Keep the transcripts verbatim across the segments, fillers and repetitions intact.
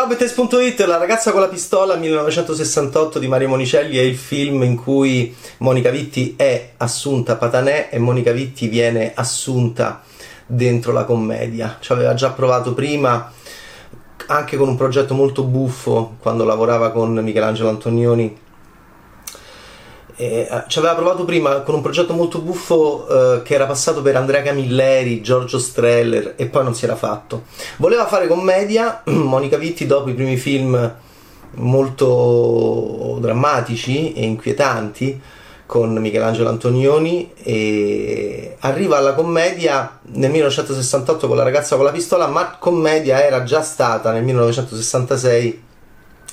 Ciao Bettes punto it, La Ragazza con la Pistola millenovecentosessantotto di Mario Monicelli è il film in cui Monica Vitti è Assunta Patanè e Monica Vitti viene assunta dentro la commedia. Ci aveva già provato prima, anche con un progetto molto buffo, quando lavorava con Michelangelo Antonioni. E ci aveva provato prima con un progetto molto buffo eh, che era passato per Andrea Camilleri, Giorgio Strehler, e poi non si era fatto. Voleva fare commedia, Monica Vitti, dopo i primi film molto drammatici e inquietanti con Michelangelo Antonioni, e arriva alla commedia nel millenovecentosessantotto con La Ragazza con la Pistola, ma commedia era già stata nel millenovecentosessantasei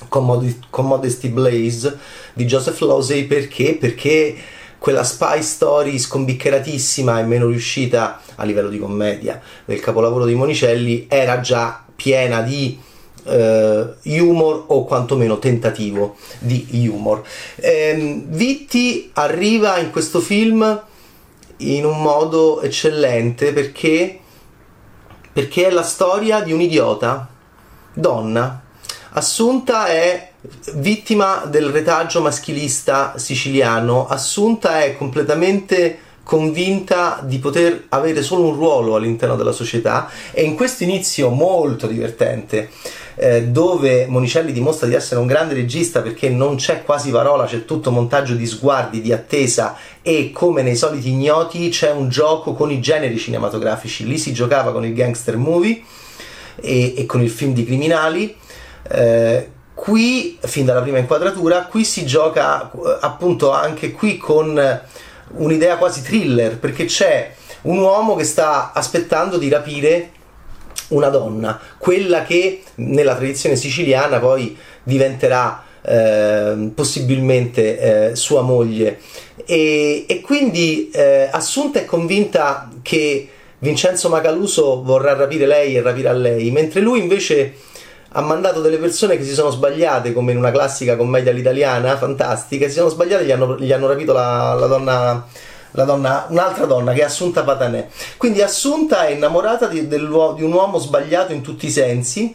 con, Mod con Modesty Blaze di Joseph Losey. Perché? Perché quella spy story scombiccheratissima e meno riuscita a livello di commedia del capolavoro di Monicelli era già piena di Uh, humor, o quantomeno tentativo di humor. ehm, Vitti arriva in questo film in un modo eccellente, perché, perché è la storia di un idiota donna. Assunta è vittima del retaggio maschilista siciliano. Assunta è completamente convinta di poter avere solo un ruolo all'interno della società, e in questo inizio molto divertente eh, dove Monicelli dimostra di essere un grande regista, perché non c'è quasi parola, c'è tutto montaggio di sguardi, di attesa, e come nei soliti ignoti c'è un gioco con i generi cinematografici. Lì si giocava con il gangster movie e, e con il film di criminali. eh, qui, fin dalla prima inquadratura, qui si gioca appunto anche qui con un'idea quasi thriller, perché c'è un uomo che sta aspettando di rapire una donna, quella che nella tradizione siciliana poi diventerà eh, possibilmente eh, sua moglie, e, e quindi eh, Assunta è convinta che Vincenzo Macaluso vorrà rapire lei e rapirà lei, mentre lui invece ha mandato delle persone che si sono sbagliate, come in una classica commedia all'italiana fantastica, si sono sbagliate e gli hanno, gli hanno rapito la, la donna, la donna un'altra donna, che è Assunta Patanè. Quindi Assunta è innamorata di, di un uomo sbagliato in tutti i sensi.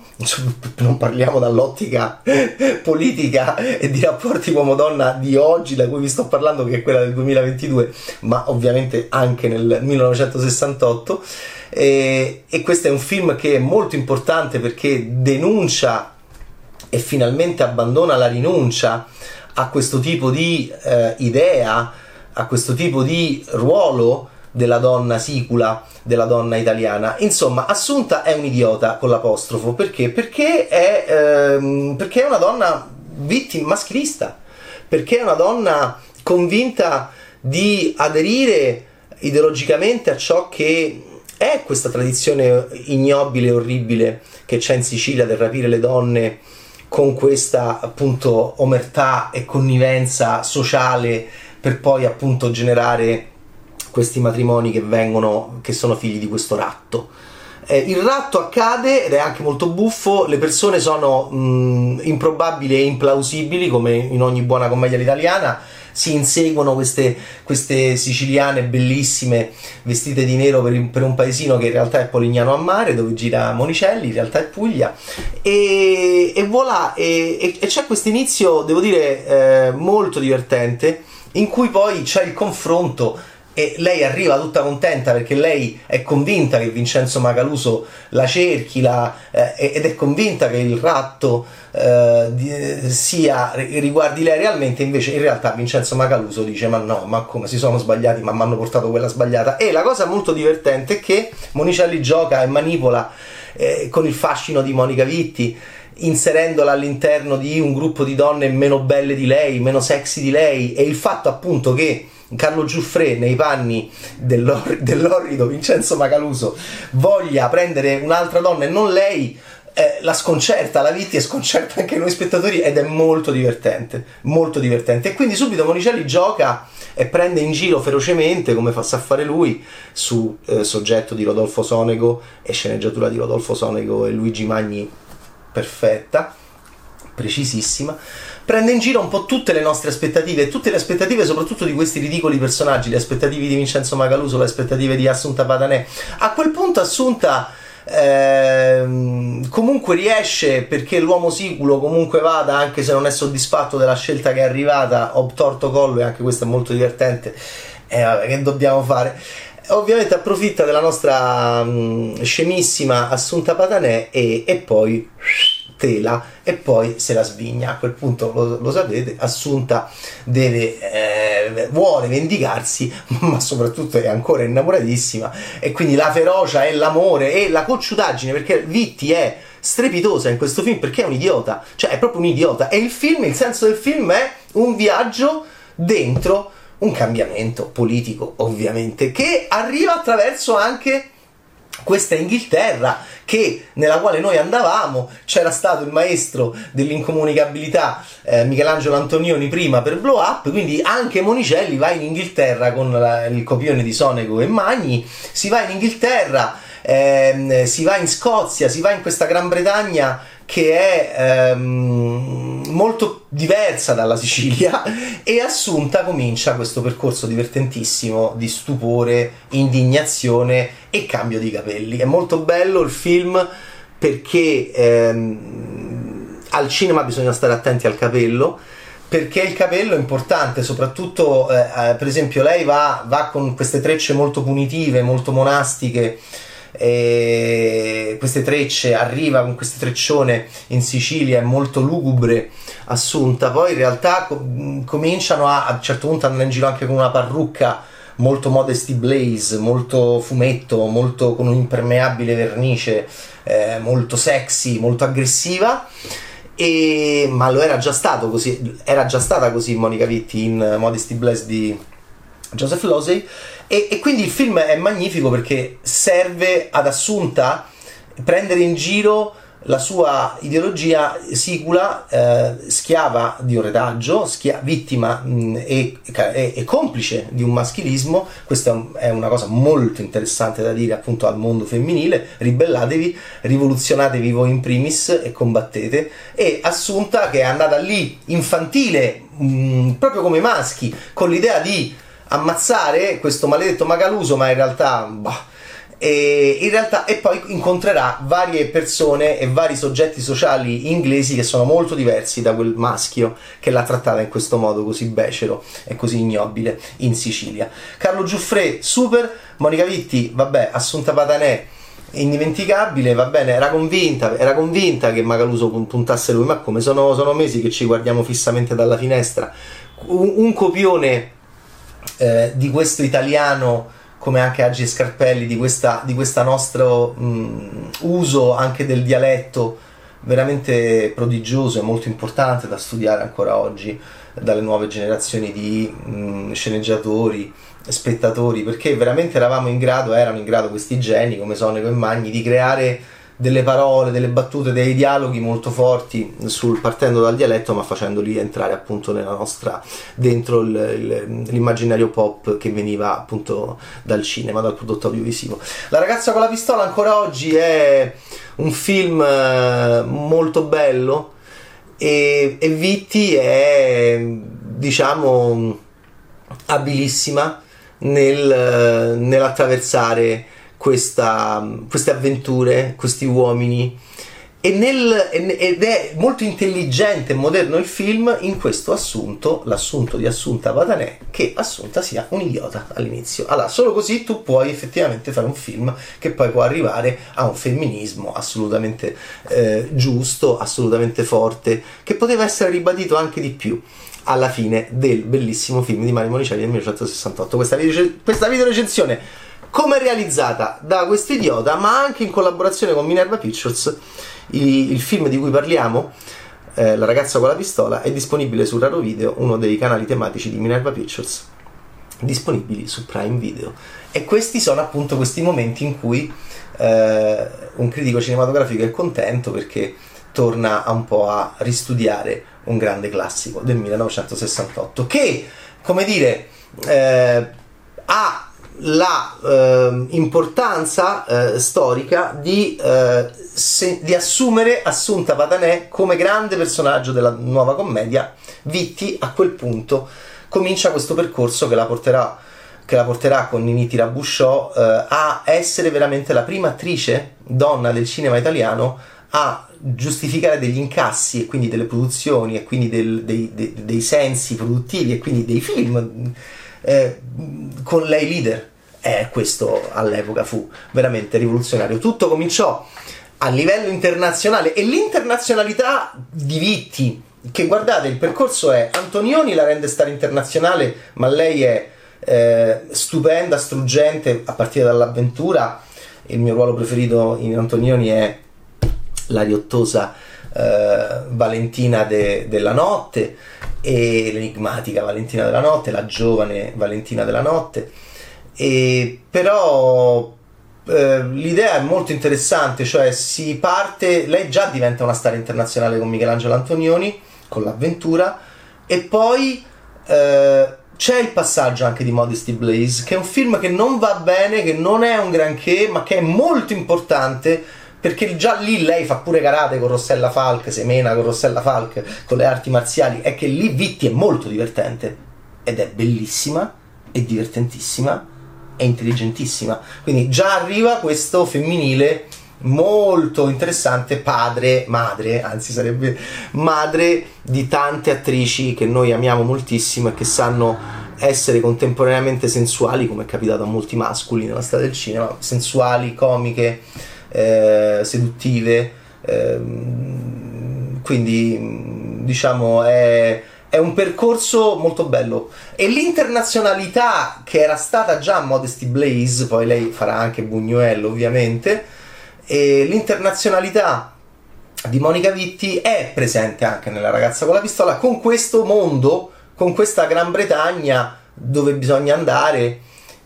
Non parliamo dall'ottica politica e di rapporti uomo-donna di oggi, da cui vi sto parlando, che è quella del duemilaventidue, ma ovviamente anche nel millenovecentosessantotto. E, e questo è un film che è molto importante, perché denuncia e finalmente abbandona la rinuncia a questo tipo di eh, idea, a questo tipo di ruolo della donna sicula, della donna italiana. Insomma, Assunta è un idiota con l'apostrofo. Perché? Perché è, ehm, perché è una donna vittima maschilista, perché è una donna convinta di aderire ideologicamente a ciò che è questa tradizione ignobile e orribile che c'è in Sicilia del rapire le donne con questa appunto omertà e connivenza sociale, per poi appunto generare questi matrimoni che vengono, che sono figli di questo ratto. Eh, il ratto accade, ed è anche molto buffo. Le persone sono mh, improbabili e implausibili, come in ogni buona commedia italiana. Si inseguono queste, queste siciliane bellissime vestite di nero per, per un paesino che in realtà è Polignano a Mare, dove gira Monicelli, in realtà è Puglia, e, e voilà, e, e, e c'è questo inizio, devo dire, eh, molto divertente, in cui poi c'è il confronto, e lei arriva tutta contenta perché lei è convinta che Vincenzo Macaluso la cerchi, la, eh, ed è convinta che il ratto eh, di, sia, riguardi lei realmente. Invece in realtà Vincenzo Macaluso dice: ma no, ma come, si sono sbagliati, ma mi hanno portato quella sbagliata. E la cosa molto divertente è che Monicelli gioca e manipola eh, con il fascino di Monica Vitti, inserendola all'interno di un gruppo di donne meno belle di lei, meno sexy di lei, e il fatto appunto che Carlo Giuffrè, nei panni dell'orrido Vincenzo Macaluso, voglia prendere un'altra donna e non lei, eh, la sconcerta, la Vitti, e sconcerta anche noi spettatori, ed è molto divertente, molto divertente. E quindi subito Monicelli gioca e prende in giro ferocemente, come fa, sa fare lui, su eh, soggetto di Rodolfo Sonego e sceneggiatura di Rodolfo Sonego e Luigi Magni, perfetta, precisissima. Prende in giro un po' tutte le nostre aspettative, tutte le aspettative soprattutto di questi ridicoli personaggi, le aspettative di Vincenzo Macaluso, le aspettative di Assunta Patanè. A quel punto Assunta Ehm, comunque riesce, perché l'uomo siculo comunque vada, anche se non è soddisfatto della scelta che è arrivata, obtorto collo, e anche questo è molto divertente. Eh, vabbè, che dobbiamo fare? Ovviamente approfitta della nostra mh, scemissima Assunta Patanè e, e poi tela, e poi se la svigna. A quel punto lo, lo sapete, Assunta deve, eh, vuole vendicarsi, ma soprattutto è ancora innamoratissima, e quindi la ferocia e l'amore e la cocciutaggine, perché Vitti è strepitosa in questo film, perché è un idiota, cioè è proprio un idiota, e il film, il senso del film è un viaggio dentro un cambiamento politico, ovviamente, che arriva attraverso anche questa Inghilterra che, nella quale noi andavamo. C'era stato il maestro dell'incomunicabilità eh, Michelangelo Antonioni prima per Blow Up, quindi anche Monicelli va in Inghilterra con la, il copione di Sonego e Magni, si va in Inghilterra, ehm, si va in Scozia, si va in questa Gran Bretagna che è ehm, molto diversa dalla Sicilia, e Assunta comincia questo percorso divertentissimo di stupore, indignazione e cambio di capelli. È molto bello il film, perché ehm, al cinema bisogna stare attenti al capello, perché il capello è importante, soprattutto eh, per esempio lei va, va con queste trecce molto punitive, molto monastiche, e queste trecce, arriva con queste treccione in Sicilia, è molto lugubre Assunta. Poi in realtà com cominciano a, a un certo punto andare in giro anche con una parrucca molto Modesty Blaze, molto fumetto, molto con un impermeabile vernice, eh, molto sexy, molto aggressiva. E, ma lo era già stato così, era già stata così Monica Vitti in Modesty Blaze di Joseph Losey. E, e quindi il film è magnifico, perché serve ad Assunta prendere in giro la sua ideologia sicula, eh, schiava di un retaggio, vittima mh, e, e, e complice di un maschilismo. Questa è, un, è una cosa molto interessante da dire appunto al mondo femminile: ribellatevi, rivoluzionatevi voi in primis e combattete. E Assunta, che è andata lì infantile, mh, proprio come i maschi, con l'idea di ammazzare questo maledetto Macaluso, ma in realtà, bah, e, in realtà e poi incontrerà varie persone e vari soggetti sociali inglesi che sono molto diversi da quel maschio che l'ha trattata in questo modo così becero e così ignobile in Sicilia. Carlo Giuffrè super, Monica Vitti vabbè, Assunta Patanè indimenticabile, va bene, era convinta, era convinta che Macaluso puntasse lui, ma come sono, sono mesi che ci guardiamo fissamente dalla finestra. Un, un copione Eh, di questo italiano, come anche Age e Scarpelli, di, questa, di questo nostro mh, uso anche del dialetto, veramente prodigioso e molto importante da studiare ancora oggi dalle nuove generazioni di mh, sceneggiatori, spettatori, perché veramente eravamo in grado, erano in grado questi geni come Sonego e Magni di creare delle parole, delle battute, dei dialoghi molto forti sul, partendo dal dialetto, ma facendoli entrare appunto nella nostra, dentro l'immaginario pop che veniva appunto dal cinema, dal prodotto audiovisivo. La ragazza con la pistola ancora oggi è un film molto bello, e, e Vitti è, diciamo, abilissima nel, nell'attraversare Questa, queste avventure, questi uomini, e nel, ed è molto intelligente e moderno il film in questo assunto, l'assunto di Assunta Patanè, che Assunta sia un idiota all'inizio. Allora, solo così tu puoi effettivamente fare un film che poi può arrivare a un femminismo assolutamente eh, giusto, assolutamente forte, che poteva essere ribadito anche di più alla fine del bellissimo film di Mario Monicelli del millenovecentosessantotto. Questa, video, questa videorecensione, come realizzata da questo idiota, ma anche in collaborazione con Minerva Pictures. Il, il film di cui parliamo, eh, La Ragazza con la Pistola, è disponibile su Raro Video, uno dei canali tematici di Minerva Pictures, disponibili su Prime Video. E questi sono appunto questi momenti in cui eh, un critico cinematografico è contento, perché torna un po' a ristudiare un grande classico del millenovecentosessantotto, che, come dire, eh, ha la eh, importanza eh, storica di, eh, se, di assumere Assunta Patanè come grande personaggio della nuova commedia. Vitti a quel punto comincia questo percorso che la porterà che la porterà con Nini Tira Busciò eh, a essere veramente la prima attrice donna del cinema italiano a giustificare degli incassi e quindi delle produzioni e quindi del, dei, dei, dei sensi produttivi e quindi dei film eh, con lei leader. Eh, questo all'epoca fu veramente rivoluzionario. Tutto cominciò a livello internazionale, e l'internazionalità di Vitti, che guardate, il percorso è: Antonioni la rende star internazionale, ma lei è eh, stupenda, struggente a partire dall'avventura. Il mio ruolo preferito in Antonioni è la riottosa eh, Valentina de, della Notte, e l'enigmatica Valentina della Notte, la giovane Valentina della Notte. E però eh, l'idea è molto interessante, cioè si parte, lei già diventa una star internazionale con Michelangelo Antonioni, con l'avventura, e poi eh, c'è il passaggio anche di Modesty Blaze, che è un film che non va bene, che non è un granché, ma che è molto importante, perché già lì lei fa pure karate con Rossella Falk, semena con Rossella Falk, con le arti marziali. È che lì Vitti è molto divertente, ed è bellissima, è divertentissima, è intelligentissima, quindi già arriva questo femminile molto interessante, padre, madre, anzi sarebbe madre di tante attrici che noi amiamo moltissimo e che sanno essere contemporaneamente sensuali, come è capitato a molti mascoli nella storia del cinema, sensuali, comiche, eh, seduttive, eh, quindi diciamo è... è un percorso molto bello, e l'internazionalità che era stata già Modesty Blaze, poi lei farà anche Bugnuel ovviamente, e l'internazionalità di Monica Vitti è presente anche nella Ragazza con la Pistola, con questo mondo, con questa Gran Bretagna dove bisogna andare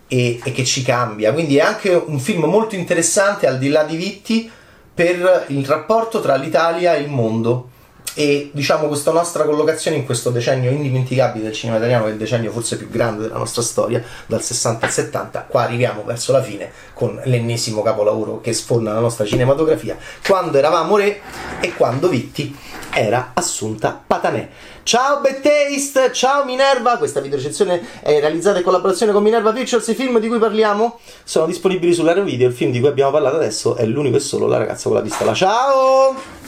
e, e che ci cambia. Quindi è anche un film molto interessante al di là di Vitti per il rapporto tra l'Italia e il mondo. E diciamo questa nostra collocazione in questo decennio indimenticabile del cinema italiano, che è il decennio forse più grande della nostra storia, dal sessanta al settanta, qua arriviamo verso la fine con l'ennesimo capolavoro che sfonda la nostra cinematografia, Quando eravamo re e quando Vitti era Assunta Patanè. Ciao Bad Taste, ciao Minerva, questa videorecensione è realizzata in collaborazione con Minerva Pictures. I film di cui parliamo sono disponibili su Raro Video, il film di cui abbiamo parlato adesso è l'unico e solo La Ragazza con la Pistola. Ciao!